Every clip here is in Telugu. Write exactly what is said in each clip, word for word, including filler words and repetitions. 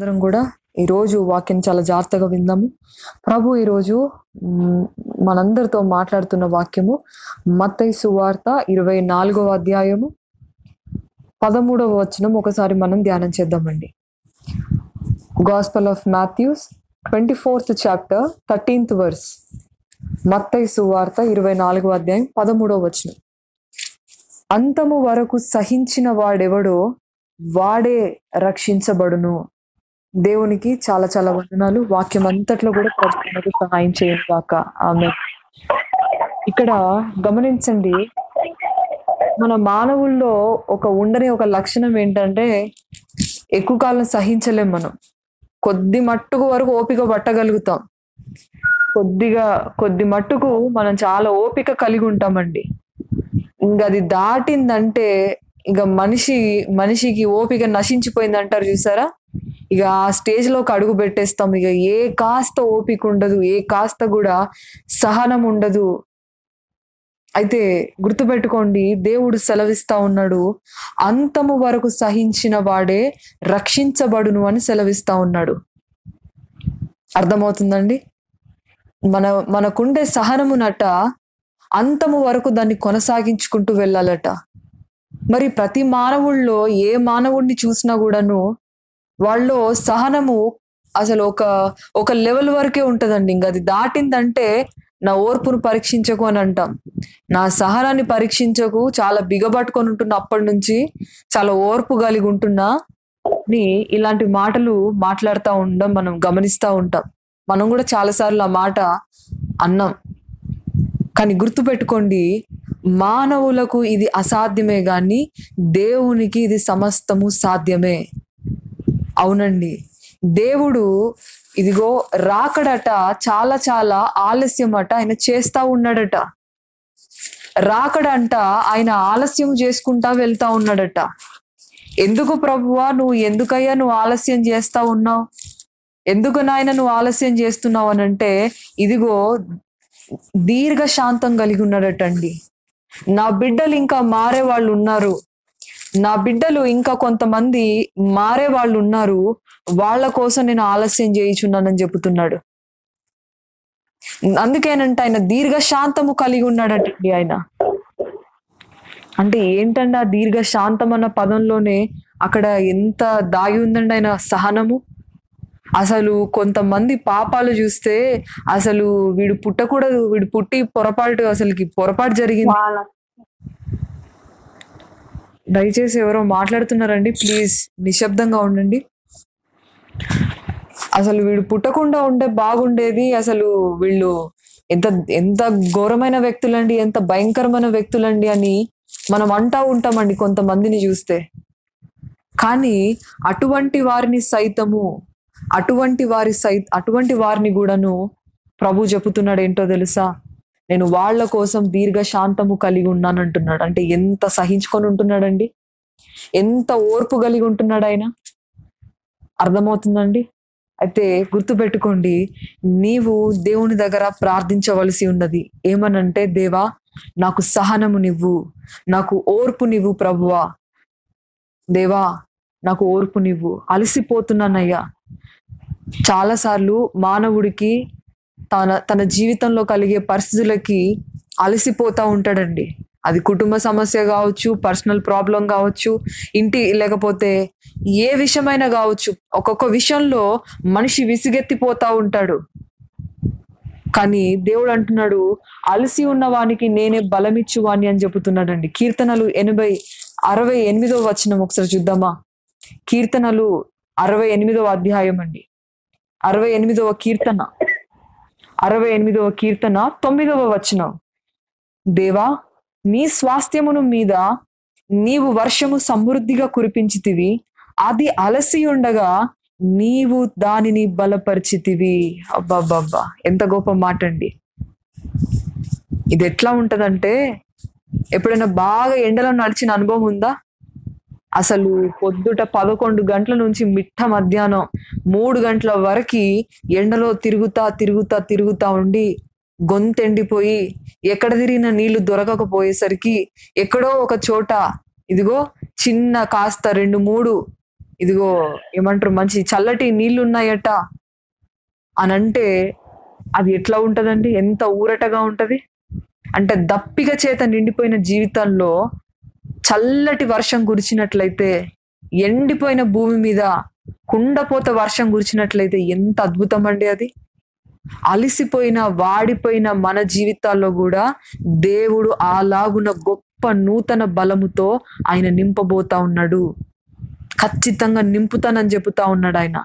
అందరం కూడా ఈరోజు వాక్యం చాలా జాగ్రత్తగా విందాము. ప్రభు ఈరోజు మనందరితో మాట్లాడుతున్న వాక్యము మత్తయి సువార్త ఇరవై నాలుగవ అధ్యాయము పదమూడవ వచనం ఒకసారి మనం ధ్యానం చేద్దామండి. Gospel of Matthews twenty fourth chapter thirteenth verse, మత్తయి సువార్త ఇరవై నాలుగవ అధ్యాయం పదమూడవ వచనం. అంతము వరకు సహించిన వాడెవడో వాడే రక్షించబడును. దేవునికి చాలా చాలా వందనాలు. వాక్యం అంతట్లో కూడా ప్రజలకు సహాయం చేయను కాక. ఆమె ఇక్కడ గమనించండి, మన మానవుల్లో ఒక ఉండని ఒక లక్షణం ఏంటంటే ఎక్కువ కాలం సహించలేం. మనం కొద్ది మట్టుకు వరకు ఓపిక పట్టగలుగుతాం. కొద్దిగా కొద్ది మట్టుకు మనం చాలా ఓపిక కలిగి ఉంటామండి. ఇంకా అది దాటిందంటే ఇక మనిషి మనిషికి ఓపిక నశించిపోయింది అంటారు చూసారా. ఇక ఆ స్టేజ్ లోకి అడుగు పెట్టేస్తాం. ఇక ఏ కాస్త ఓపిక ఉండదు, ఏ కాస్త కూడా సహనం ఉండదు. అయితే గుర్తుపెట్టుకోండి, దేవుడు సెలవిస్తా ఉన్నాడు అంతము వరకు సహించిన వాడే రక్షించబడును అని సెలవిస్తా ఉన్నాడు. అర్థమవుతుందండి? మన మనకుండే సహనమునట అంతము వరకు దాన్ని కొనసాగించుకుంటూ వెళ్ళాలట. మరి ప్రతి మానవుల్లో ఏ మానవుడిని చూసినా కూడాను వాళ్ళు సహనము అసలు ఒక ఒక లెవెల్ వరకే ఉంటుందండి. ఇంకా అది దాటిందంటే నా ఓర్పును పరీక్షించకు అని అంటాం, నా సహనాన్ని పరీక్షించకు, చాలా బిగబట్టుకొని ఉంటున్నా, అప్పటి నుంచి చాలా ఓర్పు కలిగి ఉంటున్నా అని ఇలాంటి మాటలు మాట్లాడుతూ ఉండడం మనం గమనిస్తూ ఉంటాం. మనం కూడా చాలాసార్లు ఆ మాట అన్నాం. కానీ గుర్తుపెట్టుకోండి, మానవులకు ఇది అసాధ్యమే కానీ దేవునికి ఇది సమస్తము సాధ్యమే. అవునండి, దేవుడు ఇదిగో రాకడట చాలా చాలా ఆలస్యం అట ఆయన చేస్తా ఉన్నాడట. రాకడంట ఆయన ఆలస్యం చేసుకుంటా వెళ్తా ఉన్నాడట. ఎందుకు ప్రభువా నువ్వు ఎందుకయ్యా నువ్వు ఆలస్యం చేస్తా ఉన్నావు, ఎందుకు నాయన నువ్వు ఆలస్యం చేస్తున్నావు అని అంటే ఇదిగో దీర్ఘ శాంతం కలిగి ఉన్నాడటండి. నా బిడ్డలు ఇంకా మారే వాళ్ళు ఉన్నారు, నా బిడ్డలు ఇంకా కొంతమంది మారే వాళ్ళు ఉన్నారు, వాళ్ళ కోసం నేను ఆలస్యం చేయించున్నానని చెబుతున్నాడు. అందుకేనంటే ఆయన దీర్ఘశాంతము కలిగి ఉన్నాడటండి. ఆయన అంటే ఏంటంటే ఆ దీర్ఘశాంతం అన్న పదంలోనే అక్కడ ఎంత దాగి ఉందండి ఆయన సహనము. అసలు కొంతమంది పాపాలు చూస్తే అసలు వీడు పుట్టకూడదు, వీడు పుట్టి పొరపాటు అసలుకి పొరపాటు జరిగింది. దయచేసి ఎవరో మాట్లాడుతున్నారండి, ప్లీజ్ నిశ్శబ్దంగా ఉండండి. అసలు వీడు పుట్టకుండా ఉంటే బాగుండేది, అసలు వీళ్ళు ఎంత ఎంత ఘోరమైన వ్యక్తులండి, ఎంత భయంకరమైన వ్యక్తులండి అని మనం అంటా ఉంటామండి కొంతమందిని చూస్తే. కానీ అటువంటి వారిని సైతము అటువంటి వారి సై అటువంటి వారిని కూడాను ప్రభు చెబుతున్నాడు ఏంటో తెలుసా, నేను వాళ్ళ కోసం దీర్ఘశాంతము కలిగి ఉన్నానంటున్నాడు. అంటే ఎంత సహించుకొని ఉంటున్నాడండి, ఎంత ఓర్పు కలిగి ఉంటున్నాడు ఆయన. అర్థమవుతుందండి? అయితే గుర్తుపెట్టుకోండి, నీవు దేవుని దగ్గర ప్రార్థించవలసి ఉన్నది ఏమనంటే, దేవా నాకు సహనము నివ్వు, నాకు ఓర్పు నివ్వు ప్రభువా, దేవా నాకు ఓర్పు నివ్వు, అలసిపోతున్నానయ్యా. చాలాసార్లు మానవుడికి తన తన జీవితంలో కలిగే పరిస్థితులకి అలసిపోతూ ఉంటాడండి. అది కుటుంబ సమస్య కావచ్చు, పర్సనల్ ప్రాబ్లం కావచ్చు, ఇంటి లేకపోతే ఏ విషయమైనా కావచ్చు. ఒక్కొక్క విషయంలో మనిషి విసిగెత్తిపోతూ ఉంటాడు. కానీ దేవుడు అంటున్నాడు అలసి ఉన్నవానికి నేనే బలమిచ్చువాణ్ణి అని చెబుతున్నాడండి. కీర్తనలు ఎనభై అరవై ఎనిమిదో వచనం ఒకసారి చూద్దామా. కీర్తనలు అరవై ఎనిమిదవ అధ్యాయం అండి, అరవై ఎనిమిదవ కీర్తన అరవై ఎనిమిదవ కీర్తన తొమ్మిదవ వచనం. దేవా నీ స్వాస్థ్యమును మీద నీవు వర్షము సమృద్ధిగా కురిపించితివి, అది అలసి ఉండగా నీవు దానిని బలపరిచితివి. అబ్బాబ్బాబ్బా, ఎంత గొప్ప మాట అండి. ఇది ఎట్లా ఉంటదంటే, ఎప్పుడైనా బాగా ఎండలో నడిచిన అనుభవం ఉందా? అసలు పొద్దుట పదకొండు గంటల నుంచి మిట్ట మధ్యాహ్నం మూడు గంటల వరకు ఎండలో తిరుగుతా తిరుగుతా తిరుగుతా ఉండి గొంతెండిపోయి ఎక్కడ తిరిగిన నీళ్లు దొరకకపోయేసరికి ఎక్కడో ఒక చోట ఇదిగో చిన్న కాస్త రెండు మూడు ఇదిగో ఏమంటారు మంచి చల్లటి నీళ్లు ఉన్నాయట అని అంటే అది ఎట్లా ఉంటదండి, ఎంత ఊరటగా ఉంటది. అంటే దప్పిక చేత నిండిపోయిన జీవితంలో చల్లటి వర్షం కురిచినట్లయితే, ఎండిపోయిన భూమి మీద కుండపోత వర్షం కురిచినట్లయితే ఎంత అద్భుతం అండి అది. అలిసిపోయిన వాడిపోయిన మన జీవితాల్లో కూడా దేవుడు అలాగున్న గొప్ప నూతన బలముతో ఆయన నింపబోతా ఉన్నాడు, ఖచ్చితంగా నింపుతానని చెబుతా ఉన్నాడు. ఆయన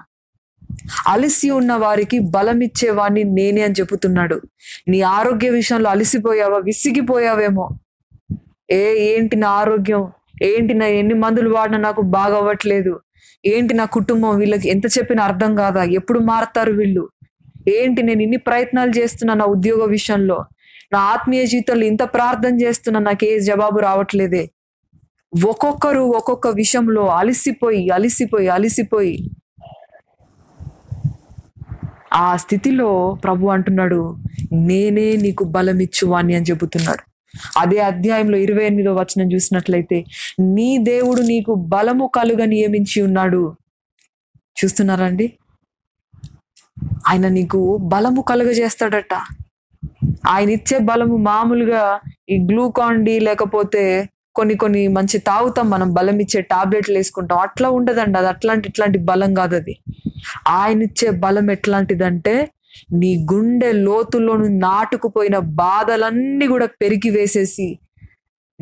అలిసి ఉన్న వారికి బలమిచ్చే వాడిని నేనే అని చెబుతున్నాడు. నీ ఆరోగ్య విషయంలో అలిసిపోయావా, విసిగిపోయావేమో, ఏ ఏంటి నా ఆరోగ్యం, ఏంటి నా ఎన్ని మందులు వాడినా నాకు బాగా అవ్వట్లేదు, ఏంటి నా కుటుంబం, వీళ్ళకి ఎంత చెప్పినా అర్థం కాదా, ఎప్పుడు మారతారు వీళ్ళు, ఏంటి నేను ఇన్ని ప్రయత్నాలు చేస్తున్నా నా ఉద్యోగ విషయంలో, నా ఆత్మీయ జీవితంలో ఇంత ప్రార్థన చేస్తున్నా నాకు ఏ జవాబు రావట్లేదే. ఒక్కొక్కరు ఒక్కొక్క విషయంలో అలిసిపోయి అలిసిపోయి అలిసిపోయి ఆ స్థితిలో ప్రభు అంటున్నాడు, నేనే నీకు బలమిచ్చువాణ్ణి అని చెబుతున్నాడు. అదే అధ్యాయంలో ఇరవై ఎనిమిదో వచనం చూసినట్లయితే, నీ దేవుడు నీకు బలము కలుగ నియమించి ఉన్నాడు. చూస్తున్నారండి, ఆయన నీకు బలము కలుగజేస్తాడట. ఆయన ఇచ్చే బలము మామూలుగా ఈ గ్లూకాన్ డి లేకపోతే కొన్ని కొన్ని మంచి తాగుతాం మనం, బలం ఇచ్చే టాబ్లెట్లు వేసుకుంటాం, అట్లా ఉండదండి అది. అట్లాంటి ఇట్లాంటి బలం కాదు అది. ఆయన ఇచ్చే బలం ఎట్లాంటిదంటే, నీ గుండె లోతుల్లోను నాటుకుపోయిన బాధలన్నీ కూడా పెరిగి వేసేసి,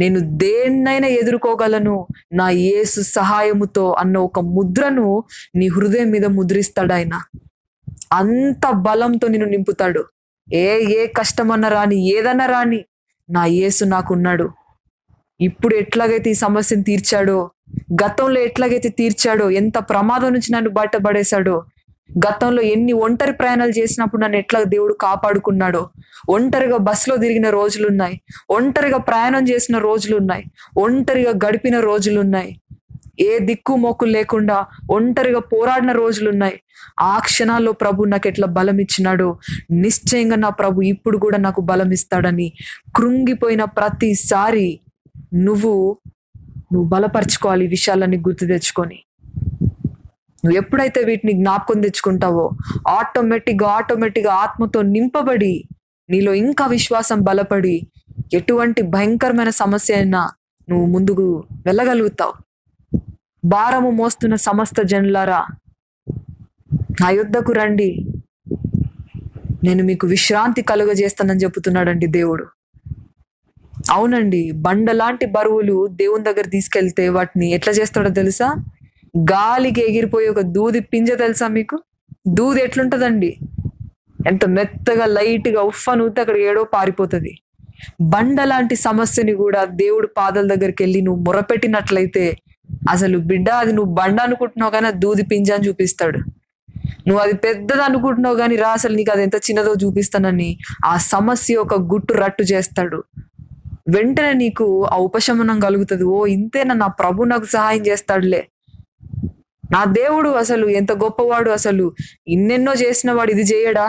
నేను దేన్నైనా ఎదుర్కోగలను నా యేసు సహాయముతో అన్న ఒక ముద్రను నీ హృదయం మీద ముద్రిస్తాడు ఆయన. అంత బలంతో నిన్ను నింపుతాడు. ఏ ఏ కష్టమన్నా రాని, ఏదన్నా రాని, నా యేసు నాకున్నాడు. ఇప్పుడు ఎట్లాగైతే ఈ సమస్యను తీర్చాడో, గతంలో ఎట్లాగైతే తీర్చాడో, ఎంత ప్రమాదం నుంచి నన్ను బయటపడేశాడో, గతంలో ఎన్ని ఒంటరి ప్రయాణాలు చేసినప్పుడు నన్ను ఎట్లా దేవుడు కాపాడుకున్నాడో, ఒంటరిగా బస్సులో తిరిగిన రోజులున్నాయి, ఒంటరిగా ప్రయాణం చేసిన రోజులున్నాయి, ఒంటరిగా గడిపిన రోజులున్నాయి, ఏ దిక్కు మొక్కు లేకుండా ఒంటరిగా పోరాడిన రోజులున్నాయి. ఆ క్షణాల్లో ప్రభు నాకు ఎట్లా బలం ఇచ్చినాడో, నిశ్చయంగా నా ప్రభు ఇప్పుడు కూడా నాకు బలం ఇస్తాడని కృంగిపోయిన ప్రతిసారి నువ్వు నువ్వు బలపరచుకోవాలి. ఈ విషయాలన్నీ గుర్తు తెచ్చుకొని నువ్వు ఎప్పుడైతే వీటిని జ్ఞాపకం తెచ్చుకుంటావో, ఆటోమేటిక్గా ఆటోమేటిక్గా ఆత్మతో నింపబడి నీలో ఇంకా విశ్వాసం బలపడి ఎటువంటి భయంకరమైన సమస్య అయినా నువ్వు ముందుకు వెళ్ళగలుగుతావు. భారము మోస్తున్న సమస్త జనులారా నా యొద్దకు రండి, నేను మీకు విశ్రాంతి కలుగజేస్తానని చెబుతున్నాడండి దేవుడు. అవునండి, బండలాంటి బరువులు దేవుని దగ్గర తీసుకెళ్తే వాటిని ఎట్లా చేస్తాడో తెలుసా? గాలికి ఎగిరిపోయి ఒక దూది పింజ తెలుసా మీకు? దూది ఎట్లుంటదండి, ఎంత మెత్తగా లైట్గా ఉఫ్ఫ నూతే అక్కడ ఏడో పారిపోతుంది. బండలాంటి సమస్యని కూడా దేవుడు పాదాల దగ్గరికి వెళ్ళి నువ్వు మొరపెట్టినట్లయితే, అసలు బిడ్డ అది నువ్వు బండ అనుకుంటున్నావు కానీ అది దూది పింజ అని చూపిస్తాడు. నువ్వు అది పెద్దది అనుకుంటున్నావు కానీ రా, అసలు నీకు అది ఎంత చిన్నదో చూపిస్తానని ఆ సమస్య ఒక గుట్టు రట్టు చేస్తాడు. వెంటనే నీకు ఆ ఉపశమనం కలుగుతుంది. ఓ ఇంతేనా, నా ప్రభు నాకు సహాయం చేస్తాడులే, నా దేవుడు అసలు ఎంత గొప్పవాడు, అసలు ఇన్నెన్నో చేసిన వాడు ఇది చేయడా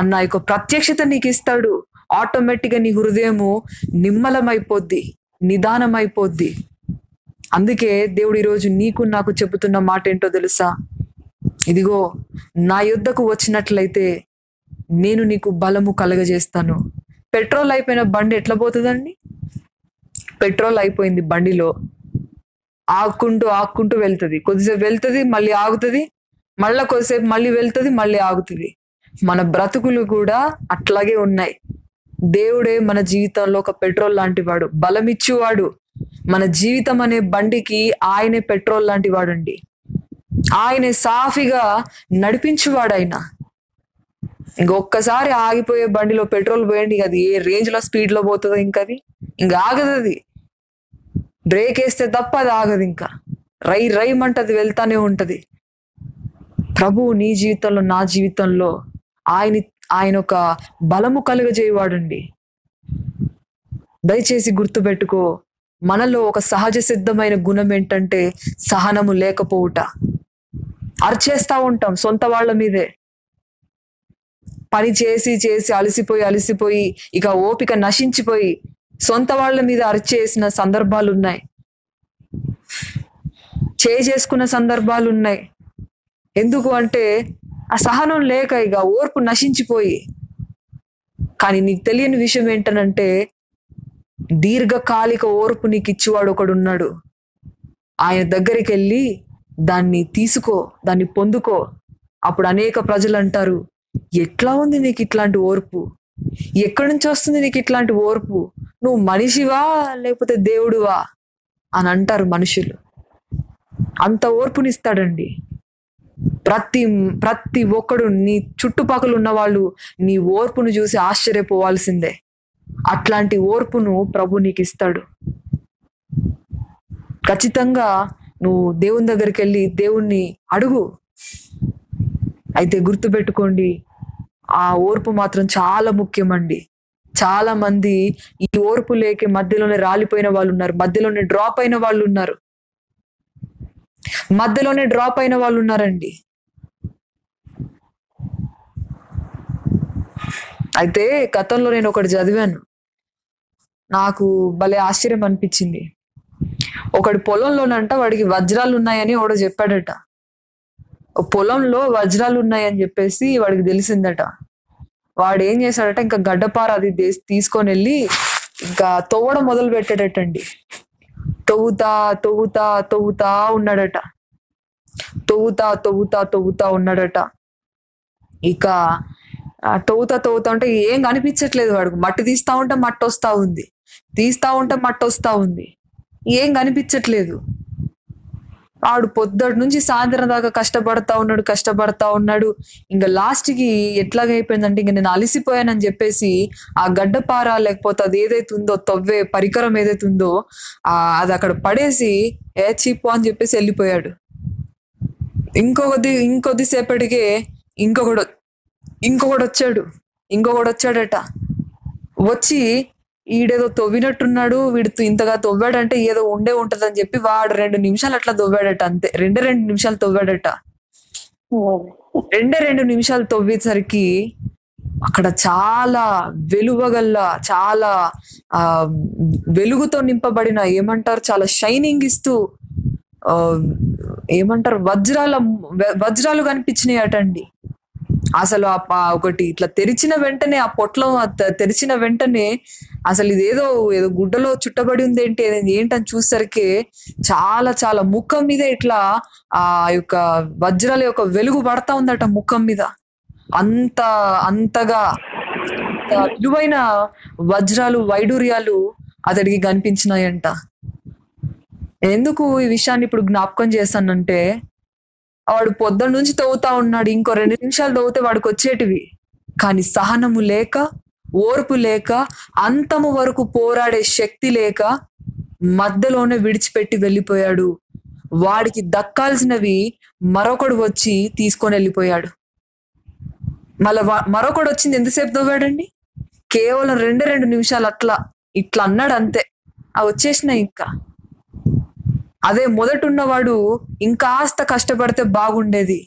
అన్న యొక్క ప్రత్యక్షత నీకు ఇస్తాడు. ఆటోమేటిక్గా నీ హృదయము నిమ్మలమైపోద్ది, నిదానమైపోద్ది. అందుకే దేవుడు ఈరోజు నీకు నాకు చెబుతున్న మాట ఏంటో తెలుసా? ఇదిగో నా యొద్దకు వచ్చినట్లయితే నేను నీకు బలము కలుగజేస్తాను. పెట్రోల్ అయిపోయిన బండి ఎట్లా పోతుందండి? పెట్రోల్ అయిపోయింది బండిలో, ఆక్కుంటూ ఆక్కుంటూ వెళ్తుంది, కొద్దిసేపు వెళ్తుంది, మళ్ళీ ఆగుతుంది, మళ్ళీ కొద్దిసేపు, మళ్ళీ వెళ్తుంది, మళ్ళీ ఆగుతుంది. మన బ్రతుకులు కూడా అట్లాగే ఉన్నాయి. దేవుడే మన జీవితంలో ఒక పెట్రోల్ లాంటి వాడు, బలమిచ్చేవాడు. మన జీవితం అనే బండికి ఆయనే పెట్రోల్ లాంటి వాడండి, ఆయనే సాఫీగా నడిపించేవాడు. ఆయన ఇంకొక్కసారి ఆగిపోయే బండిలో పెట్రోల్ పోయండి, అది ఏ రేంజ్ లో స్పీడ్ లో పోతుందో ఇంకా అది ఇంకా ఆగదు. అది బ్రేక్ వేస్తే తప్ప అది ఆగదు, ఇంకా రై రైమంటది, వెళ్తానే ఉంటది. ప్రభువు నీ జీవితంలో నా జీవితంలో ఆయన ఆయన ఒక బలము కలుగజేయవాడండి. దయచేసి గుర్తుపెట్టుకో, మనలో ఒక సహజ సిద్ధమైన గుణం ఏంటంటే సహనము లేకపోవుట. అరిచేస్తా ఉంటాం సొంత వాళ్ళ మీదే, పని చేసి చేసి అలసిపోయి అలసిపోయి ఇక ఓపిక నశించిపోయి సొంత వాళ్ళ మీద అరిచేసిన సందర్భాలు ఉన్నాయి. చేసుకున్న సందర్భాలు ఉన్నాయి. ఎందుకు అంటే ఆ సహనం లేక ఇక ఓర్పు నశించిపోయి. కానీ నీకు తెలియని విషయం ఏంటనంటే దీర్ఘకాలిక ఓర్పు నీకు ఇచ్చేవాడు ఒకడు ఉన్నాడు. ఆయన దగ్గరికి వెళ్ళి దాన్ని తీసుకో, దాన్ని పొందుకో. అప్పుడు అనేక ప్రజలు అంటారు, ఎట్లా ఉంది నీకు ఇట్లాంటి ఓర్పు, ఎక్కడి నుంచి వస్తుంది నీకు ఇట్లాంటి ఓర్పు, నువ్వు మనిషివా లేకపోతే దేవుడువా అని అంటారు మనుషులు. అంత ఓర్పునిస్తాడండి. ప్రతి ప్రతి ఒక్కడు నీ చుట్టుపక్కల ఉన్న వాళ్ళు నీ ఓర్పును చూసి ఆశ్చర్యపోవాల్సిందే. అట్లాంటి ఓర్పును ప్రభు నీకు ఇస్తాడు. ఖచ్చితంగా నువ్వు దేవుని దగ్గరికి వెళ్ళి దేవుణ్ణి అడుగు. అయితే గుర్తుపెట్టుకోండి, ఆ ఓర్పు మాత్రం చాలా ముఖ్యమండి. చాలా మంది ఈ ఓర్పు లేక మధ్యలోనే రాలిపోయిన వాళ్ళు ఉన్నారు, మధ్యలోనే డ్రాప్ అయిన వాళ్ళు ఉన్నారు, మధ్యలోనే డ్రాప్ అయిన వాళ్ళు ఉన్నారండి. అయితే గతంలో నేను ఒకటి చదివాను, నాకు భలే ఆశ్చర్యం అనిపించింది. ఒకడు పొలంలోనంట వాడికి వజ్రాలు ఉన్నాయని ఒకడు చెప్పాడట. పొలంలో వజ్రాలు ఉన్నాయని చెప్పేసి వాడికి తెలిసిందట. వాడు ఏం చేశాడట, ఇంకా గడ్డపార అది తీసుకొని వెళ్ళి ఇంకా తవ్వడం మొదలు పెట్టాడటండి. తవ్వుతా తవ్వుతా తవ్వుతా ఉన్నాడట, తవ్వుతా తవ్వుతా తవ్వుతా ఉన్నాడట. ఇక తవ్వుతా తవ్వుతా ఉంటే ఏం కనిపించట్లేదు వాడికి. మట్టి తీస్తా ఉంటే మట్టి వస్తా ఉంది, తీస్తా ఉంటే మట్టి వస్తా ఉంది, ఏం కనిపించట్లేదు. వాడు పొద్దుటి నుంచి సాయంత్రం దాకా కష్టపడతా ఉన్నాడు కష్టపడతా ఉన్నాడు ఇంకా లాస్ట్కి ఎట్లాగైపోయిందంటే, ఇంక నేను అలసిపోయానని చెప్పేసి ఆ గడ్డపార లేకపోతే అది ఏదైతే ఉందో తవ్వే పరికరం ఏదైతే ఉందో ఆ అది అక్కడ పడేసి ఏ చీపో అని చెప్పేసి వెళ్ళిపోయాడు. ఇంకొకది ఇంకొద్దిసేపటికే ఇంకొకడు ఇంకొకడు వచ్చాడు ఇంకొకడు వచ్చాడట. వచ్చి ఈడేదో తవ్వినట్టున్నాడు, వీడితో ఇంతగా తవ్వాడంటే ఏదో ఉండే ఉంటదని చెప్పి వాడు రెండు నిమిషాలు అట్లా తవ్వాడట. అంతే, రెండే రెండు నిమిషాలు తవ్వాడట. రెండే రెండు నిమిషాలు తవ్వేసరికి అక్కడ చాలా వెలువగల్ల, చాలా ఆ వెలుగుతో నింపబడిన, ఏమంటారు, చాలా షైనింగ్ ఇస్తూ ఆ ఏమంటారు వజ్రాల వజ్రాలు కనిపించినాయి అటండి. అసలు ఆ ఒకటి ఇట్లా తెరిచిన వెంటనే ఆ పొట్లం తెరిచిన వెంటనే అసలు ఇదేదో ఏదో గుడ్డలో చుట్టబడి ఉంది ఏంటి ఏంటని చూసరికి చాలా చాలా ముఖం మీద ఇట్లా ఆ యొక్క వజ్రాల యొక్క వెలుగు పడతా ఉందట ముఖం మీద. అంత అంతగా విలువైన వజ్రాలు వైడూర్యాలు అతడికి కనిపించినాయంట. ఎందుకు ఈ విషయాన్ని ఇప్పుడు జ్ఞాపకం చేశానంటే, వాడు పొద్దున్న నుంచి తవ్వుతా ఉన్నాడు, ఇంకో రెండు నిమిషాలు తవ్వుతే వాడికి వచ్చేటివి. కానీ సహనము లేక, ఓర్పు లేక, అంతము వరకు పోరాడే శక్తి లేక మధ్యలోనే విడిచిపెట్టి వెళ్ళిపోయాడు. వాడికి దక్కాల్సినవి మరొకడు వచ్చి తీసుకొని వెళ్ళిపోయాడు. మళ్ళీ మరొకడు వచ్చింది, ఎంతసేపు తవ్వాడండి, కేవలం రెండే రెండు నిమిషాలు అట్లా ఇట్లా అన్నాడు, అంతే, అవి వచ్చేసినాయి. ఇంకా అదే మొదట ఉన్నవాడు ఇంకాస్త కష్టపడితే బాగుండేది.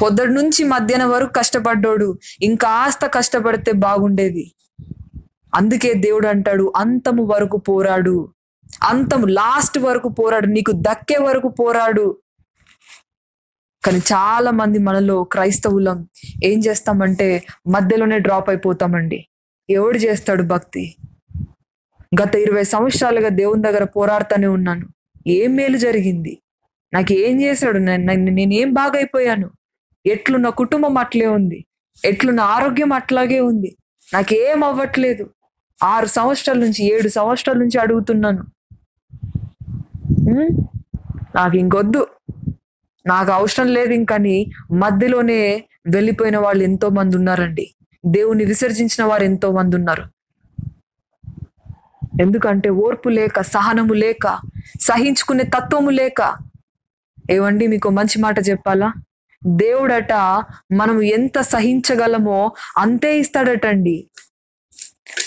పొద్దుటి నుంచి మధ్యాహ్నం వరకు కష్టపడ్డాడు, ఇంకాస్త కష్టపడితే బాగుండేది. అందుకే దేవుడు అంటాడు, అంతము వరకు పోరాడు, అంతము లాస్ట్ వరకు పోరాడు, నీకు దక్కే వరకు పోరాడు. కానీ చాలా మంది మనలో క్రైస్తవులం ఏం చేస్తామంటే మధ్యలోనే డ్రాప్ అయిపోతామండి. ఎవడు చేస్తాడు భక్తి? గత ఇరవై సంవత్సరాలుగా దేవుని దగ్గర పోరాడుతూనే ఉన్నాను, ఏం మేలు జరిగింది, నాకు ఏం చేశాడు, నేనేం బాగైపోయాను, ఎట్లు నా కుటుంబం అట్లే ఉంది, ఎట్లు నా ఆరోగ్యం అట్లాగే ఉంది, నాకేం అవ్వట్లేదు, ఆరు సంవత్సరాల నుంచి ఏడు సంవత్సరాల నుంచి అడుగుతున్నాను, నాకు ఇంకొద్దు, నాకు అవసరం లేదు ఇంకని మధ్యలోనే వెళ్ళిపోయిన వాళ్ళు ఎంతో మంది ఉన్నారండి. దేవుని విసర్జించిన వారు ఎంతో మంది ఉన్నారు. ఎందుకంటే ఓర్పు లేక, సహనము లేక, సహించుకునే తత్వము లేక. ఏవండి, మీకు మంచి మాట చెప్పాలా, దేవుడట మనము ఎంత సహించగలమో అంతే ఇస్తాడటండి.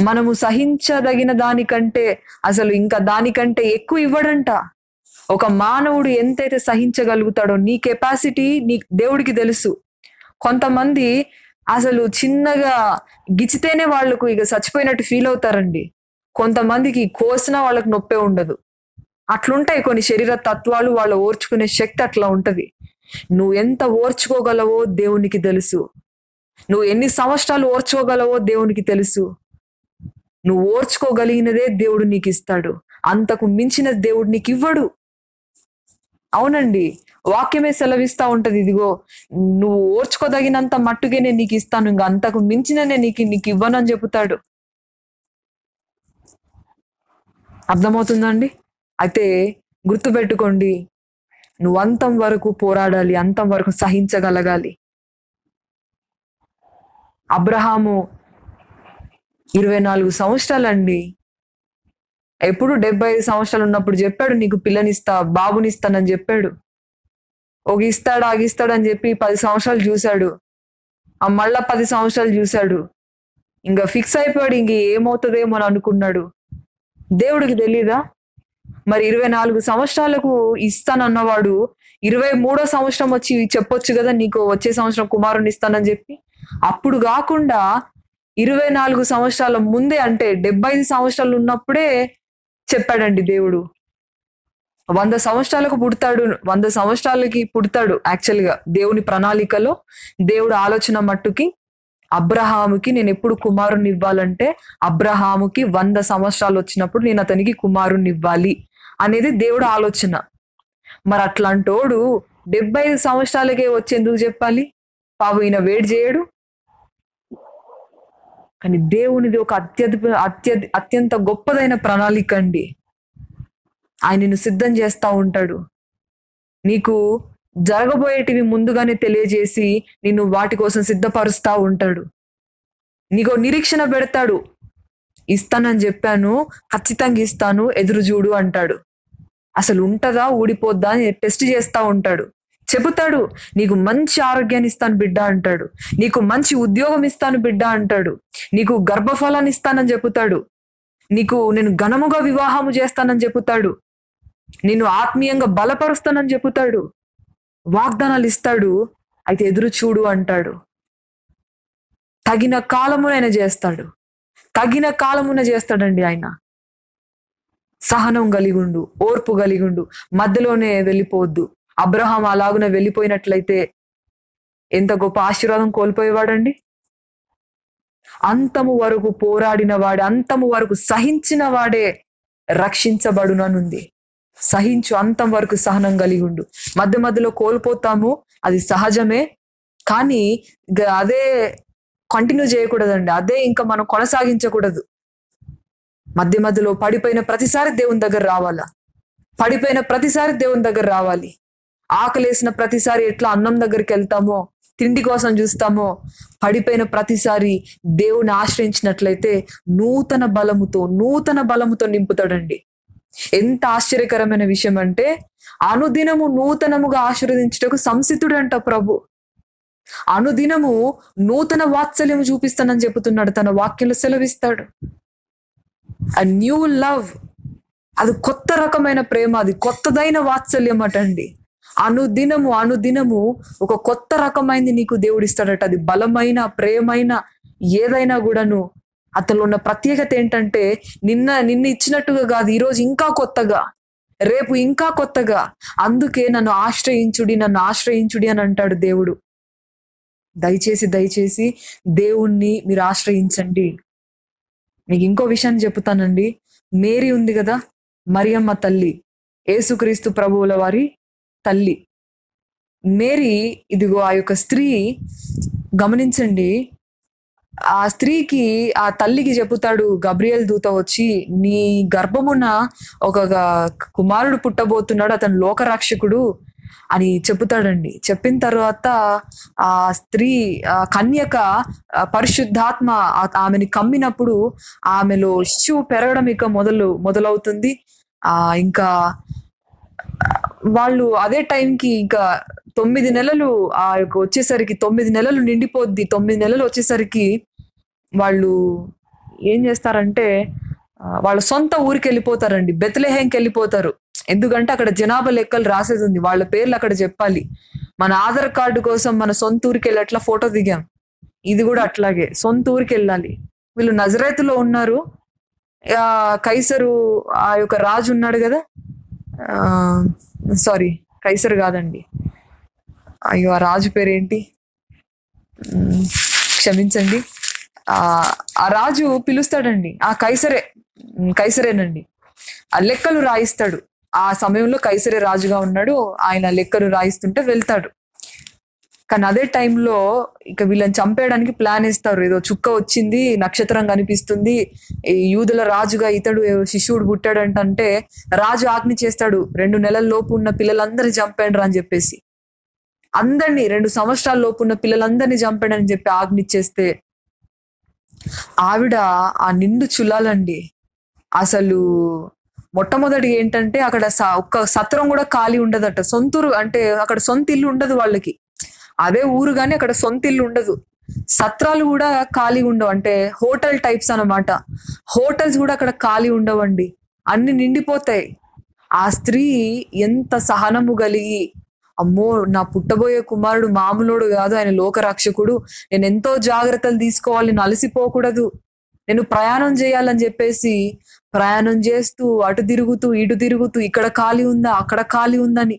మనము సహించదగిన దానికంటే అసలు ఇంకా దానికంటే ఎక్కువ ఇవ్వడంట. ఒక మానవుడు ఎంతైతే సహించగలుగుతాడో నీ కెపాసిటీ నీ దేవుడికి తెలుసు. కొంతమంది అసలు చిన్నగా గిచ్చితేనే వాళ్ళకు ఇక చచ్చిపోయినట్టు ఫీల్ అవుతారండి. కొంతమందికి కోసినా వాళ్ళకి నొప్పే ఉండదు. అట్లుంటాయి కొన్ని శరీర తత్వాలు, వాళ్ళ ఓర్చుకునే శక్తి అట్లా ఉంటది. నువ్వు ఎంత ఓర్చుకోగలవో దేవునికి తెలుసు, నువ్వు ఎన్ని సంవత్సరాలు ఓర్చుకోగలవో దేవునికి తెలుసు. నువ్వు ఓర్చుకోగలిగినదే దేవుడు నీకు ఇస్తాడు, అంతకు మించిన దేవుడు నీకు ఇవ్వడు. అవునండి, వాక్యమే సెలవిస్తా ఉంటది, ఇదిగో నువ్వు ఓర్చుకోదగినంత మట్టుకే నేను నీకు ఇస్తాను, ఇంకా అంతకు మించిననే నీకు నీకు ఇవ్వను అని చెబుతాడు. అర్థమవుతుందండి? అయితే గుర్తుపెట్టుకోండి, నువ్వు అంతం వరకు పోరాడాలి, అంతం వరకు సహించగలగాలి. అబ్రహాము ఇరవై నాలుగు సంవత్సరాలండి, ఎప్పుడు డెబ్బై ఐదు సంవత్సరాలు ఉన్నప్పుడు చెప్పాడు, నీకు పిల్లనిస్తా బాబునిస్తానని చెప్పాడు. ఒక ఇస్తాడు ఆగిస్తాడని చెప్పి పది సంవత్సరాలు చూశాడు, ఆ మళ్ళా పది సంవత్సరాలు చూశాడు, ఇంకా ఫిక్స్ అయిపోయాడు, ఇంక ఏమవుతుందేమో అని అనుకున్నాడు. దేవుడికి తెలీదా? మరి ఇరవై నాలుగు సంవత్సరాలకు ఇస్తానన్నవాడు ఇరవై మూడో సంవత్సరం వచ్చి చెప్పొచ్చు కదా, నీకు వచ్చే సంవత్సరం కుమారుని ఇస్తానని చెప్పి. అప్పుడు కాకుండా ఇరవై నాలుగు సంవత్సరాల ముందే, అంటే డెబ్బై ఐదు సంవత్సరాలు ఉన్నప్పుడే చెప్పాడండి దేవుడు. వంద సంవత్సరాలకు పుడతాడు, వంద సంవత్సరాలకి పుడతాడు. యాక్చువల్గా దేవుని ప్రణాళికలో, దేవుడు ఆలోచన మట్టుకి అబ్రహాముకి నేను ఎప్పుడు కుమారుని ఇవ్వాలంటే, అబ్రహాముకి వంద సంవత్సరాలు వచ్చినప్పుడు నేను అతనికి కుమారుని ఇవ్వాలి అనేది దేవుడు ఆలోచన. మరి అట్లాంటోడు డెబ్బై ఐదు సంవత్సరాలకే వచ్చేందుకు చెప్పాలి? పాపం ఈయన వెయిట్ చేయడు. కానీ దేవునిది ఒక అత్యద్భుత అత్య అత్యంత గొప్పదైన ప్రణాళిక అండి. ఆయనను సిద్ధం చేస్తూ ఉంటాడు, నీకు జరగబోయేటివి ముందుగానే తెలియజేసి నిన్ను వాటి కోసం సిద్ధపరుస్తూ ఉంటాడు. నీకు నిరీక్షణ పెడతాడు, ఇస్తానని చెప్పాను, ఖచ్చితంగా ఇస్తాను, ఎదురు చూడు అంటాడు. అసలు ఉంటుందా ఊడిపోద్దా అని టెస్ట్ చేస్తూ ఉంటాడు. చెబుతాడు, నీకు మంచి ఆరోగ్యాన్ని ఇస్తాను బిడ్డ అంటాడు, నీకు మంచి ఉద్యోగం ఇస్తాను బిడ్డ అంటాడు, నీకు గర్భఫలాన్ని ఇస్తానని చెబుతాడు, నీకు నేను ఘనముగా వివాహము చేస్తానని చెబుతాడు, నిన్ను ఆత్మీయంగా బలపరుస్తానని చెబుతాడు, వాగ్దానాలు ఇస్తాడు. అయితే ఎదురు చూడు అంటాడు. తగిన కాలమునైనా చేస్తాడు, తగిన కాలమున చేస్తాడండి ఆయన. సహనం కలిగుండు, ఓర్పు కలిగుండు, మధ్యలోనే వెళ్ళిపోవద్దు. అబ్రహాం అలాగున వెళ్ళిపోయినట్లయితే ఎంత గొప్ప ఆశీర్వాదం కోల్పోయేవాడండి. అంతము వరకు పోరాడిన వాడే, అంతము వరకు సహించిన వాడే రక్షించబడుననుంది. సహించు, అంతం వరకు సహనం కలిగి ఉండు. మధ్య మధ్యలో కోల్పోతాము, అది సహజమే, కానీ అదే కంటిన్యూ చేయకూడదండి, అదే ఇంకా మనం కొనసాగించకూడదు. మధ్య మధ్యలో పడిపోయిన ప్రతిసారి దేవుని దగ్గర రావాలా, పడిపోయిన ప్రతిసారి దేవుని దగ్గర రావాలి. ఆకలేసిన ప్రతిసారి ఎట్లా అన్నం దగ్గరికి వెళ్తామో, తిండి కోసం చూస్తామో, పడిపోయిన ప్రతిసారి దేవుని ఆశ్రయించినట్లయితే నూతన బలముతో నూతన బలముతో నింపుతాడండి. ఎంత ఆశ్చర్యకరమైన విషయం అంటే, అనుదినము నూతనముగా ఆశీర్వదించుటకు సంసిద్ధుడు అంట ప్రభు. అనుదినము నూతన వాత్సల్యము చూపిస్తానని చెబుతున్నాడు, తన వాక్యంలో సెలవిస్తాడు. అ న్యూ లవ్, అది కొత్త రకమైన ప్రేమ, అది కొత్తదైన వాత్సల్యం అటండి. అనుదినము అనుదినము ఒక కొత్త రకమైంది నీకు దేవుడిస్తాడట. అది బలమైన ప్రేమైన ఏదైనా కూడాను. అతను ఉన్న ప్రత్యేకత ఏంటంటే, నిన్న నిన్ను ఇచ్చినట్టుగా కాదు, ఈరోజు ఇంకా కొత్తగా, రేపు ఇంకా కొత్తగా. అందుకే నన్ను ఆశ్రయించుడి, నన్ను ఆశ్రయించుడి అని అంటాడు దేవుడు. దయచేసి దయచేసి దేవుణ్ణి మీరు ఆశ్రయించండి. మీకు ఇంకో విషయాన్ని చెప్తానండి. మేరీ ఉంది కదా, మరియమ్మ తల్లి, యేసుక్రీస్తు ప్రభువుల వారి తల్లి మేరీ. ఇదిగో ఆ యొక్క స్త్రీ, గమనించండి, ఆ స్త్రీకి ఆ తల్లికి చెబుతాడు గబ్రియల్ దూత వచ్చి, నీ గర్భమున ఒక కుమారుడు పుట్టబోతున్నాడు, అతను లోకరక్షకుడు అని చెబుతాడండి. చెప్పిన తర్వాత ఆ స్త్రీ కన్యక పరిశుద్ధాత్మ ఆమెని కమ్మినప్పుడు ఆమెలో శిశువు పెరగడం ఇక మొదలు మొదలవుతుంది. ఆ ఇంకా వాళ్ళు అదే టైంకి ఇంకా తొమ్మిది నెలలు ఆ యొక్క వచ్చేసరికి తొమ్మిది నెలలు నిండిపోద్ది. తొమ్మిది నెలలు వచ్చేసరికి వాళ్ళు ఏం చేస్తారంటే, వాళ్ళ సొంత ఊరికి వెళ్ళిపోతారండి, బెత్లెహేంకి వెళ్ళిపోతారు. ఎందుకంటే అక్కడ జనాభా లెక్కలు రాసేది ఉంది, వాళ్ళ పేర్లు అక్కడ చెప్పాలి. మన ఆధార్ కార్డు కోసం మన సొంత ఊరికి వెళ్ళట్లా ఫోటో దిగాం, ఇది కూడా అట్లాగే సొంత ఊరికి వెళ్ళాలి. వీళ్ళు నజరేతులో ఉన్నారు, కైసరు ఆ యొక్క రాజు ఉన్నాడు కదా, సారీ కైసర్ కాదండి, అయ్యో ఆ రాజు పేరేంటి, క్షమించండి, ఆ రాజు పిలుస్తాడండి, ఆ కైసరే కైసరేనండి ఆ లెక్కలు రాయిస్తాడు. ఆ సమయంలో కైసరే రాజుగా ఉన్నాడు, ఆయన లెక్కలు రాయిస్తుంటే వెళ్తాడు. కానీ అదే టైంలో ఇక వీళ్ళని చంపేయడానికి ప్లాన్ వేస్తారు. ఏదో చుక్క వచ్చింది, నక్షత్రం కనిపిస్తుంది, యూదుల రాజుగా ఇతడు శిశువుడు పుట్టాడంటే రాజు ఆజ్ఞ చేస్తాడు, రెండు నెలల లోపు ఉన్న పిల్లలందరినీ చంపేయండి అని చెప్పేసి, అందరినీ రెండు సంవత్సరాల లోపు ఉన్న పిల్లలందరినీ చంపేయండి అని చెప్పి ఆజ్ఞ ఇచ్చేస్తే ఆవిడ ఆ నిండు చులాలండి. అసలు మొట్టమొదటి ఏంటంటే అక్కడ ఒక్క సత్రం కూడా ఖాళీ ఉండదట. సొంతూరు అంటే అక్కడ సొంత ఇల్లు ఉండదు వాళ్ళకి, అదే ఊరు కానీ అక్కడ సొంత ఇల్లు ఉండదు, సత్రాలు కూడా ఖాళీ ఉండవు, అంటే హోటల్ టైప్స్ అన్నమాట. హోటల్స్ కూడా అక్కడ ఖాళీ ఉండవండి, అన్ని నిండిపోతాయి. ఆ స్త్రీ ఎంత సహనము కలిగి, అమ్మో నా పుట్టబోయే కుమారుడు మామూలుడు కాదు, ఆయన లోకరక్షకుడు, నేను ఎంతో జాగ్రత్తలు తీసుకోవాలి, నేను అలసిపోకూడదు, నేను ప్రయాణం చేయాలని చెప్పేసి ప్రయాణం చేస్తూ అటు తిరుగుతూ ఇటు తిరుగుతూ ఇక్కడ ఖాళీ ఉందా అక్కడ ఖాళీ ఉందని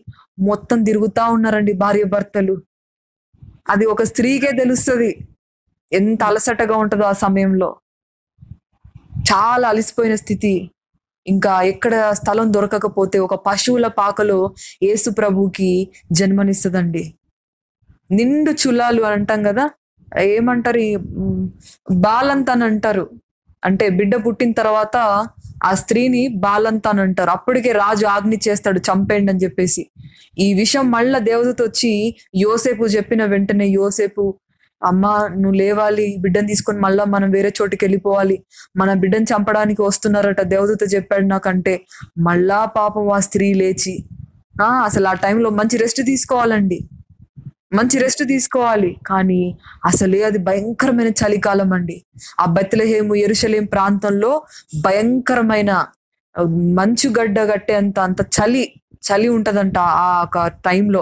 మొత్తం తిరుగుతా ఉన్నారండి భార్య భర్తలు. అది ఒక స్త్రీకే తెలుస్తుంది ఎంత అలసటగా ఉంటుందో. ఆ సమయంలో చాలా అలసిపోయిన స్థితి, ఇంకా ఎక్కడ స్థలం దొరకకపోతే ఒక పశువుల పాకలో యేసు ప్రభుకి జన్మనిస్తుందండి. నిండు చులాలు అని అంటాం కదా, ఏమంటారు, బాలంత అని అంటారు. అంటే బిడ్డ పుట్టిన తర్వాత ఆ స్త్రీని బాలంత అని అంటారు. అప్పటికే రాజు ఆజ్ఞ చేస్తాడు చంపేయండి అని చెప్పేసి. ఈ విషయం మళ్ళా దేవదూత వచ్చి యోసేపు చెప్పిన వెంటనే యోసేపు, అమ్మ నువ్వు లేవాలి, బిడ్డను తీసుకొని మళ్ళా మనం వేరే చోటుకి వెళ్ళిపోవాలి, మన బిడ్డను చంపడానికి వస్తున్నారట దేవదూత చెప్పాడు నాకంటే. మళ్ళా పాపం ఆ స్త్రీ లేచి, ఆ అసలు ఆ టైంలో మంచి రెస్ట్ తీసుకోవాలండి, మంచి రెస్ట్ తీసుకోవాలి, కానీ అసలే అది భయంకరమైన చలికాలం అండి. ఆ బెత్లెహేము యెరూషలేం ప్రాంతంలో భయంకరమైన మంచు గడ్డ గట్టే అంత అంత చలి చలి ఉంటదంట. ఆ టైంలో,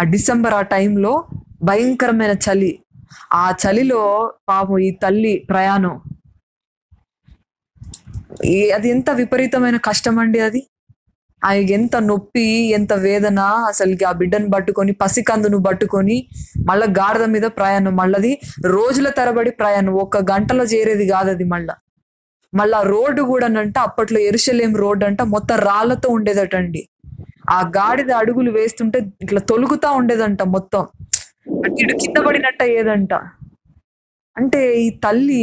ఆ డిసెంబర్ ఆ టైంలో భయంకరమైన చలి. ఆ చలిలో పాపం ఈ తల్లి ప్రయాణం, అది ఎంత విపరీతమైన కష్టం అండి. అది ఆయనకి ఎంత నొప్పి, ఎంత వేదన, అసలుకి ఆ బిడ్డను పట్టుకొని, పసికందును పట్టుకొని మళ్ళా గాడిద మీద ప్రయాణం. మళ్ళది రోజుల తరబడి ప్రయాణం, ఒక్క గంటలో చేరేది కాదు అది. మళ్ళా మళ్ళా రోడ్డు కూడా అంటే అప్పట్లో యెరూషలేం రోడ్డు అంట మొత్తం రాళ్లతో ఉండేదటండి. ఆ గాడిద అడుగులు వేస్తుంటే ఇట్లా తొలుగుతా ఉండేదంట మొత్తం, ఇటు కింద పడినట్ట ఏదంట. అంటే ఈ తల్లి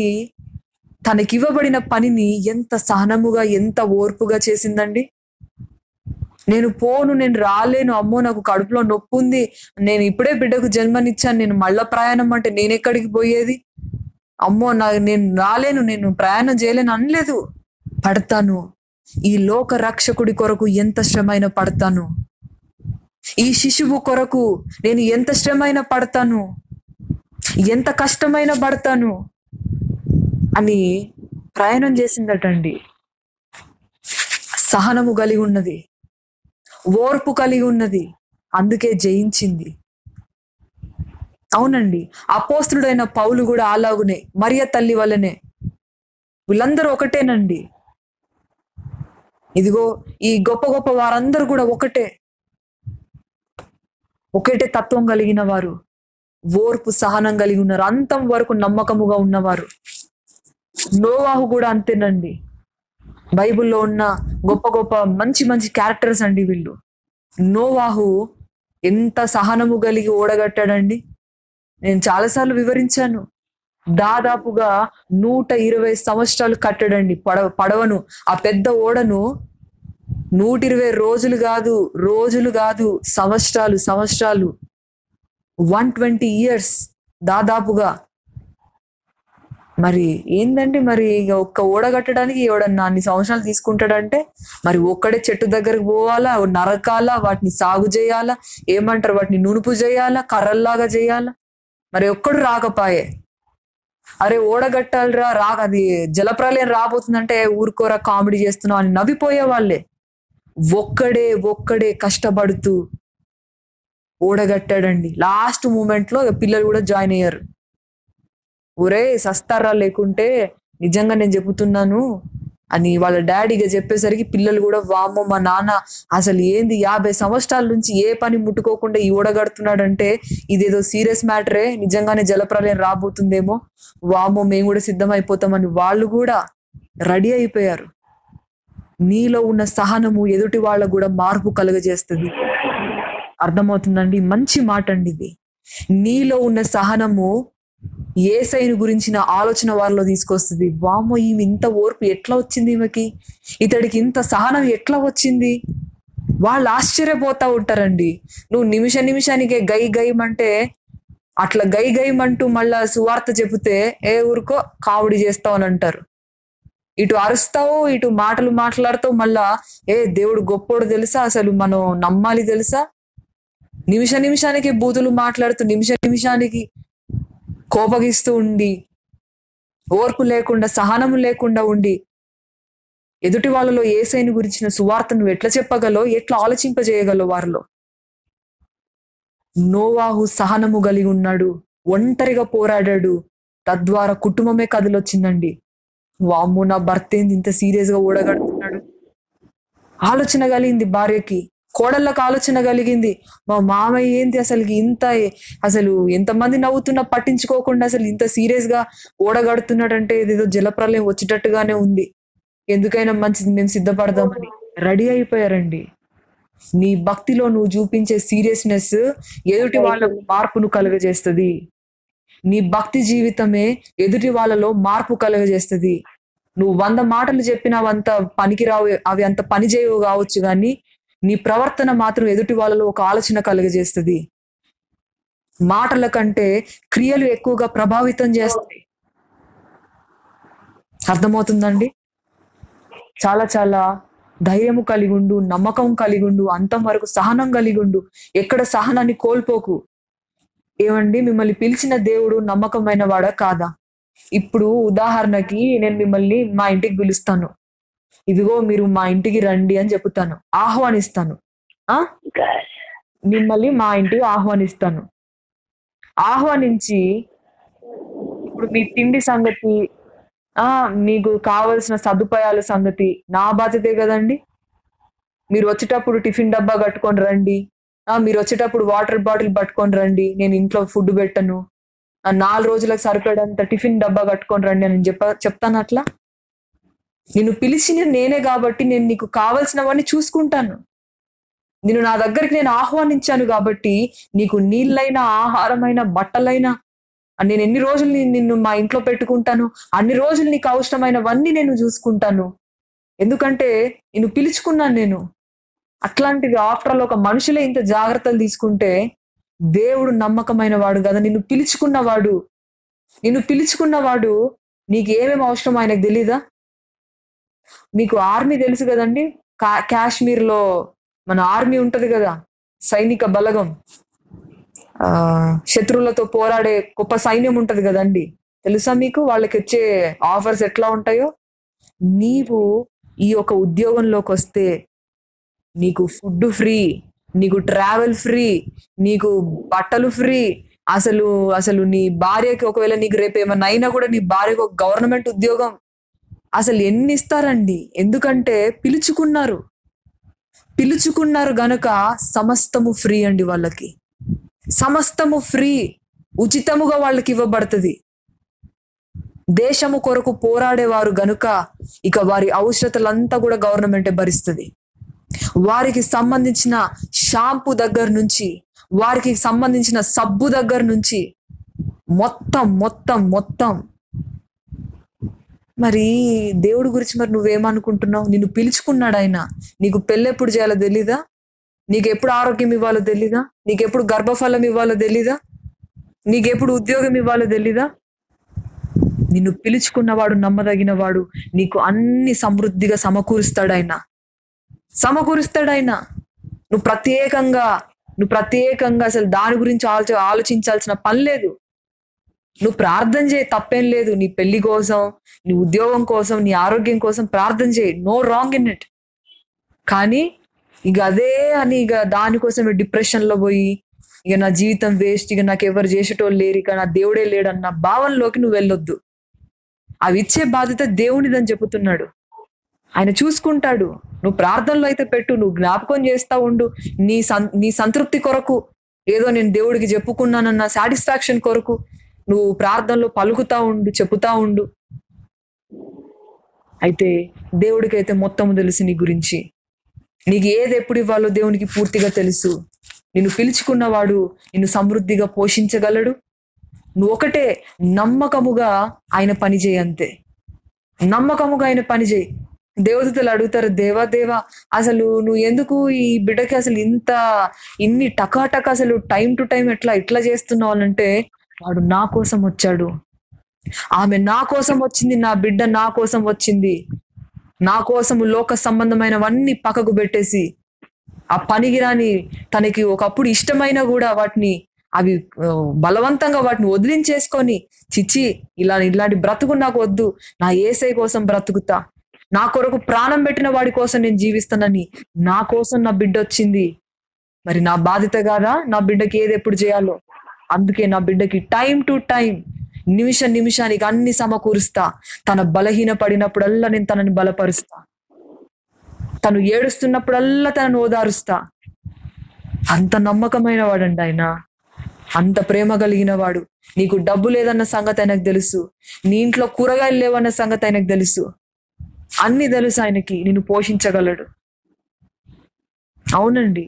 తనకివ్వబడిన పనిని ఎంత సహనముగా ఎంత ఓర్పుగా చేసిందండి. నేను పోను, నేను రాలేను, అమ్మో నాకు కడుపులో నొప్పి ఉంది, నేను ఇప్పుడే బిడ్డకు జన్మనిచ్చాను, నేను మళ్ళా ప్రయాణం అంటే నేను ఎక్కడికి పోయేది, అమ్మో నా నేను రాలేను, నేను ప్రయాణం చేయలేను అనలేదు. పడతాను, ఈ లోక రక్షకుడి కొరకు ఎంత శ్రమైన పడతాను, ఈ శిశువు కొరకు నేను ఎంత శ్రమైన పడతాను, ఎంత కష్టమైన పడతాను అని ప్రయాణం చేసిందటండి. సహనము కలిగి ఉన్నది, ఓర్పు కలిగి ఉన్నది, అందుకే జయించింది. అవునండి, అపోస్తలుడైన పౌలు కూడా అలాగునే, మరియ తల్లి వల్లనే, వీళ్ళందరూ ఒకటేనండి. ఇదిగో ఈ గొప్ప గొప్ప వారందరూ కూడా ఒకటే, ఒకటే తత్వం కలిగిన వారు, ఓర్పు సహనం కలిగి ఉన్నారు, అంతం వరకు నమ్మకముగా ఉన్నవారు. నోవాహు కూడా అంతేనండి. బైబిల్లో ఉన్న గొప్ప గొప్ప మంచి మంచి క్యారెక్టర్స్ అండి వీళ్ళు. నోవాహు ఎంత సహనము కలిగి ఓడగట్టాడండి, నేను చాలాసార్లు వివరించాను. దాదాపుగా నూట ఇరవై సంవత్సరాలు కట్టాడండి పడవ పడవను ఆ పెద్ద ఓడను. నూట ఇరవై రోజులు కాదు, రోజులు కాదు, సంవత్సరాలు సంవత్సరాలు, వన్ ట్వంటీ ఇయర్స్ దాదాపుగా. మరి ఏందండి, మరి ఇక ఒక్క ఓడగట్టడానికి ఎవడన్నా అన్ని సంవత్సరాలు తీసుకుంటాడంటే, మరి ఒక్కడే చెట్టు దగ్గరకు పోవాలా, నరకాలా, వాటిని సాగు చేయాలా, ఏమంటారు వాటిని నునుపు చేయాలా, కర్రల్లాగా చేయాలా, మరి ఒక్కడు రాకపాయే. అరే ఓడగట్టాలరా, రా అది జలప్రలయం రాబోతుందంటే ఊరుకోరా కామెడీ చేస్తున్నావు అని నవ్విపోయే వాళ్ళే. ఒక్కడే ఒక్కడే కష్టపడుతూ ఓడగట్టాడండి. లాస్ట్ మూమెంట్ లో పిల్లలు కూడా జాయిన్ అయ్యారు. ఒరే సస్తారా లేకుంటే, నిజంగా నేను చెబుతున్నాను, అని వాళ్ళ డాడీగా చెప్పేసరికి పిల్లలు కూడా వామ్మో మా నాన్న అసలు ఏంది యాభై సంవత్సరాల నుంచి ఏ పని ముట్టుకోకుండా ఈ ఊడగడుతున్నాడంటే ఇదేదో సీరియస్ మ్యాటరే, నిజంగానే జలప్రలయం రాబోతుందేమో, వామ్మో మేము కూడా సిద్ధమైపోతామని వాళ్ళు కూడా రెడీ అయిపోయారు. నీలో ఉన్న సహనము ఎదుటి వాళ్ళకు కూడా మార్పు కలుగజేస్తుంది. అర్థమవుతుందండి? మంచి మాట అండి ఇది. నీలో ఉన్న సహనము ఏసైని గురించిన ఆలోచన వారిలో తీసుకొస్తుంది. వామ్మో ఈమె ఇంత ఓర్పు ఎట్లా వచ్చింది, ఈమెకి ఇతడికి ఇంత సహనం ఎట్లా వచ్చింది, వాళ్ళు ఆశ్చర్యపోతా ఉంటారండి. నువ్వు నిమిష నిమిషానికే గై గైమంటే అట్లా గై గైమంటూ మళ్ళా సువార్త చెబితే ఏ ఊరుకో కావుడి చేస్తావు అని అంటారు. ఇటు అరుస్తావు, ఇటు మాటలు మాట్లాడతావు, మళ్ళా ఏ దేవుడు గొప్పోడు తెలుసా, అసలు మనం నమ్మాలి తెలుసా, నిమిష నిమిషానికి బూతులు మాట్లాడుతూ నిమిష నిమిషానికి కోపగిస్తూ ఉండి ఓర్పు లేకుండా సహనము లేకుండా ఉండి ఎదుటి వాళ్ళలో ఏసైని గురించిన సువార్త నువ్వు ఎట్లా చెప్పగలో, ఎట్లా ఆలోచింపజేయగలో వారిలో. నోవాహు సహనము కలిగి ఉన్నాడు, ఒంటరిగా పోరాడాడు, తద్వారా కుటుంబమే కదిలొచ్చిందండి. వామ్మో నా భర్త ఏంది ఇంత సీరియస్ గా ఓడగడుతున్నాడు, ఆలోచన కలిగింది భార్యకి, కోడళ్ళకు ఆలోచన కలిగింది, మా మామయ్య ఏంది అసలు ఇంత అసలు ఎంతమంది నవ్వుతున్నా పట్టించుకోకుండా అసలు ఇంత సీరియస్ గా ఓడగడుతున్నాడంటే ఏదేదో జలప్రలయం వచ్చేటట్టుగానే ఉంది, ఎందుకైనా మంచిది మేము సిద్ధపడదామని రెడీ అయిపోయారండి. నీ భక్తిలో నువ్వు చూపించే సీరియస్నెస్ ఎదుటి వాళ్ళకు మార్పును కలుగజేస్తుంది. నీ భక్తి జీవితమే ఎదుటి వాళ్ళలో మార్పు కలుగజేస్తుంది. నువ్వు వంద మాటలు చెప్పినా అవంత పనికిరావు, అవి అంత పని చేయవు కావచ్చు, కానీ నీ ప్రవర్తన మాత్రం ఎదుటి వాళ్ళలో ఒక ఆలోచన కలుగజేస్తుంది. మాటల కంటే క్రియలు ఎక్కువగా ప్రభావితం చేస్తాయి. అర్థమవుతుందండి? చాలా చాలా ధైర్యము కలిగుండు, నమ్మకం కలిగుండు, అంతం వరకు సహనం కలిగుండు, ఎక్కడ సహనాన్ని కోల్పోకు. ఏమండి, మిమ్మల్ని పిలిచిన దేవుడు నమ్మకమైన వాడా కాదా? ఇప్పుడు ఉదాహరణకి నేను మిమ్మల్ని మా ఇంటికి పిలుస్తాను, ఇదిగో మీరు మా ఇంటికి రండి అని చెప్తాను, ఆహ్వానిస్తాను, ఆ మిమ్మల్ని మా ఇంటికి ఆహ్వానిస్తాను. ఆహ్వానించి ఇప్పుడు మీ తిండి సంగతి, ఆ మీకు కావలసిన సదుపాయాల సంగతి నా బాధ్యతే కదండి. మీరు వచ్చేటప్పుడు టిఫిన్ డబ్బా కట్టుకొని రండి, ఆ మీరు వచ్చేటప్పుడు వాటర్ బాటిల్ పట్టుకొని రండి, నేను ఇంట్లో ఫుడ్ పెట్టను, నాలుగు రోజులకు సరిపడంత టిఫిన్ డబ్బా కట్టుకొని రండి అని చెప్ప చెప్తాను అట్లా? నేను పిలిచిన నేనే కాబట్టి నేను నీకు కావలసినవన్నీ చూసుకుంటాను. నేను నా దగ్గరికి నేను ఆహ్వానించాను కాబట్టి నీకు నీళ్ళైనా ఆహారమైన బట్టలైనా నేను ఎన్ని రోజులు నిన్ను మా ఇంట్లో పెట్టుకుంటాను, అన్ని రోజులు నీకు అవసరమైనవన్నీ నేను చూసుకుంటాను, ఎందుకంటే నిన్ను పిలుచుకున్నాను నేను. అట్లాంటిది ఆఫ్టర్ ఆల్ ఒక మనుషులే ఇంత జాగ్రత్తలు తీసుకుంటే దేవుడు నమ్మకమైన వాడు కదా. నిన్ను పిలుచుకున్నవాడు నిన్ను పిలుచుకున్నవాడు నీకు ఏమేమి అవసరం ఆయనకు తెలీదా? మీకు ఆర్మీ తెలుసు కదండి, కా కాశ్మీర్ లో మన ఆర్మీ ఉంటది కదా, సైనిక బలగం, ఆ శత్రువులతో పోరాడే గొప్ప సైన్యం ఉంటది కదండి, తెలుసా మీకు వాళ్ళకి వచ్చే ఆఫర్స్ ఎట్లా ఉంటాయో? నీవు ఈ ఒక ఉద్యోగంలోకి వస్తే నీకు ఫుడ్ ఫ్రీ, నీకు ట్రావెల్ ఫ్రీ, నీకు బట్టలు ఫ్రీ, అసలు అసలు నీ భార్యకి ఒకవేళ నీకు రేపు ఏమన్నా అయినా కూడా నీ భార్యకు ఒక గవర్నమెంట్ ఉద్యోగం, అసలు ఎన్ని ఇస్తారండి? ఎందుకంటే పిలుచుకున్నారు పిలుచుకున్నారు గనక సమస్తము ఫ్రీ అండి, వాళ్ళకి సమస్తము ఫ్రీ, ఉచితముగా వాళ్ళకి ఇవ్వబడుతుంది. దేశము కొరకు పోరాడేవారు గనుక ఇక వారి అవసరతలంతా కూడా గవర్నమెంటే భరిస్తుంది. వారికి సంబంధించిన షాంపూ దగ్గర నుంచి, వారికి సంబంధించిన సబ్బు దగ్గర నుంచి మొత్తం మొత్తం మొత్తం. మరి దేవుడి గురించి మరి నువ్వేమనుకుంటున్నావు? నిన్ను పిలుచుకున్నాడు ఆయన. నీకు పెళ్ళెప్పుడు చేయాలో తెలీదా? నీకు ఎప్పుడు ఆరోగ్యం ఇవ్వాలో తెలీదా? నీకెప్పుడు గర్భఫలం ఇవ్వాలో తెలీదా? నీకెప్పుడు ఉద్యోగం ఇవ్వాలో తెలీదా? నిన్ను పిలుచుకున్నవాడు నమ్మదగిన వాడు, నీకు అన్ని సమృద్ధిగా సమకూరుస్తాడు ఆయన సమకూరుస్తాడు ఆయన నువ్వు ప్రత్యేకంగా నువ్వు ప్రత్యేకంగా అసలు దాని గురించి ఆలోచ ఆలోచించాల్సిన పని లేదు. నువ్వు ప్రార్థన చేయి, తప్పేం లేదు. నీ పెళ్లి కోసం, నీ ఉద్యోగం కోసం, నీ ఆరోగ్యం కోసం ప్రార్థన చేయి, నో రాంగ్ ఇన్ ఇట్. కానీ ఇక అదే అని ఇక దానికోసం డిప్రెషన్లో పోయి ఇక నా జీవితం వేస్ట్, ఇక నాకు ఎవరు చేసేటోళ్ళు లేరు, ఇక నా దేవుడే లేడు అన్న భావనలోకి నువ్వు వెళ్ళొద్దు. అవి ఇచ్చే బాధ్యత దేవునిదని చెబుతున్నాడు. ఆయన చూసుకుంటాడు. నువ్వు ప్రార్థనలో అయితే పెట్టు, నువ్వు జ్ఞాపకం చేస్తా ఉండు, నీ సన్ నీ సంతృప్తి కొరకు, ఏదో నేను దేవుడికి చెప్పుకున్నానన్న సాటిస్ఫాక్షన్ కొరకు నువ్వు ప్రార్థనలో పలుకుతా ఉండు, చెప్పుతా ఉండు. అయితే దేవుడికైతే మొత్తం తెలుసు నీ గురించి, నీకు ఏది ఎప్పుడు ఇవ్వాలో దేవునికి పూర్తిగా తెలుసు. నిన్ను పిలుచుకున్నవాడు నిన్ను సమృద్ధిగా పోషించగలడు. నువ్వు ఒకటే నమ్మకముగా ఆయన పని చేయి, అంతే. నమ్మకముగా ఆయన పని చేయి. దేవదూతలు అడుగుతారు, దేవా దేవా అసలు నువ్వు ఎందుకు ఈ బిడ్డకి అసలు ఇంత ఇన్ని టకాటక అసలు టైం టు టైం ఎట్లా ఇట్లా చేస్తున్నావు అని అంటే, వాడు నా కోసం వచ్చాడు, ఆమె నా కోసం వచ్చింది, నా బిడ్డ నా కోసం వచ్చింది, నా కోసము లోక సంబంధమైనవన్నీ పక్కకు పెట్టేసి ఆ పనికిరాని తనకి ఒకప్పుడు ఇష్టమైనా కూడా వాటిని అవి బలవంతంగా వాటిని వదిలించేసుకొని, చిచ్చి ఇలా ఇలాంటి బ్రతుకు నాకు వద్దు, నా యేసే కోసం బ్రతుకుతా, నా కొరకు ప్రాణం పెట్టిన వాడి కోసం నేను జీవిస్తానని, నా కోసం నా బిడ్డ వచ్చింది, మరి నా బాధ్యత కాదా నా బిడ్డకి ఏది ఎప్పుడు చేయాలో? అందుకే నా బిడ్డకి టైం టు టైం, నిమిష నిమిషానికి అన్ని సమకూరుస్తా, తన బలహీన పడినప్పుడల్లా నేను తనని బలపరుస్తా, తను ఏడుస్తున్నప్పుడల్లా తనను ఓదారుస్తా. అంత నమ్మకమైన వాడండి ఆయన, అంత ప్రేమ కలిగిన వాడు. నీకు డబ్బు లేదన్న సంగతి ఆయనకు తెలుసు, నీ ఇంట్లో కూరగాయలు లేవన్న సంగతి ఆయనకు తెలుసు, అన్ని తెలుసు ఆయనకి. నిన్ను పోషించగలడు. అవునండి,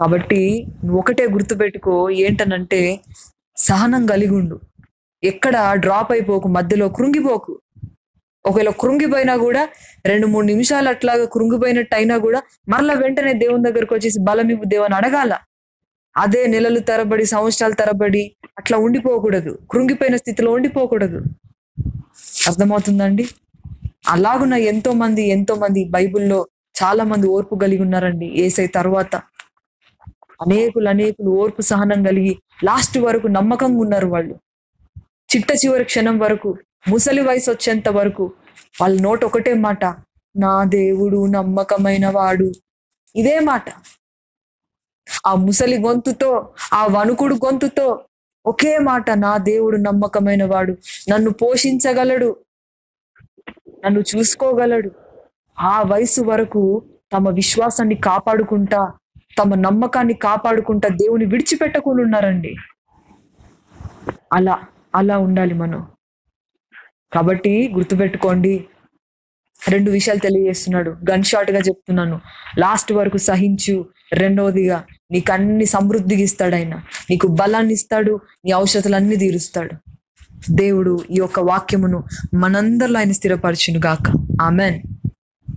కాబట్టి నువ్వు ఒకటే గుర్తుపెట్టుకో, ఏంటనంటే సహనం కలిగి ఉండు, ఎక్కడ డ్రాప్ అయిపోకు, మధ్యలో కృంగిపోకు. ఒకవేళ కృంగిపోయినా కూడా రెండు మూడు నిమిషాలు అట్లాగా కృంగిపోయినట్టు అయినా కూడా మరలా వెంటనే దేవుని దగ్గరకు వచ్చేసి బలం ఇవ్వు దేవుని అడగాల. అదే నెలలు తరబడి సంవత్సరాలు తరబడి అట్లా ఉండిపోకూడదు, కృంగిపోయిన స్థితిలో ఉండిపోకూడదు. అర్థమవుతుందండి? అలాగున ఎంతో మంది ఎంతో మంది బైబిల్లో చాలా మంది ఓర్పు కలిగి ఉన్నారండి. యేసయ్య తర్వాత అనేకులు అనేకులు ఓర్పు సహనం కలిగి లాస్ట్ వరకు నమ్మకంగా ఉన్నారు. వాళ్ళు చిట్ట చివరి క్షణం వరకు, ముసలి వయసు వచ్చేంత వరకు వాళ్ళ నోట ఒకటే మాట, నా దేవుడు నమ్మకమైన వాడు, ఇదే మాట. ఆ ముసలి గొంతుతో, ఆ వణుకుడు గొంతుతో ఒకే మాట, నా దేవుడు నమ్మకమైన వాడు, నన్ను పోషించగలడు, నన్ను చూసుకోగలడు. ఆ వయసు వరకు తమ విశ్వాసాన్ని కాపాడుకుంటా, తమ నమ్మకాన్ని కాపాడుకుంటా, దేవుని విడిచిపెట్టకుండా ఉన్నారండి. అలా అలా ఉండాలి మనం. కాబట్టి గుర్తుపెట్టుకోండి, రెండు విషయాలు తెలియజేస్తున్నాడు, గన్ షాట్ గా చెప్తున్నాను, లాస్ట్ వరకు సహించు. రెండవదిగా నీకు అన్ని సమృద్ధిగా ఇస్తాడు ఆయన, నీకు బలాన్ని ఇస్తాడు, నీ ఔషధాలన్నీ తీరుస్తాడు. దేవుడు ఈ యొక్క వాక్యమును మనందరిలో ఆయన స్థిరపరచును గాక. ఆమెన్.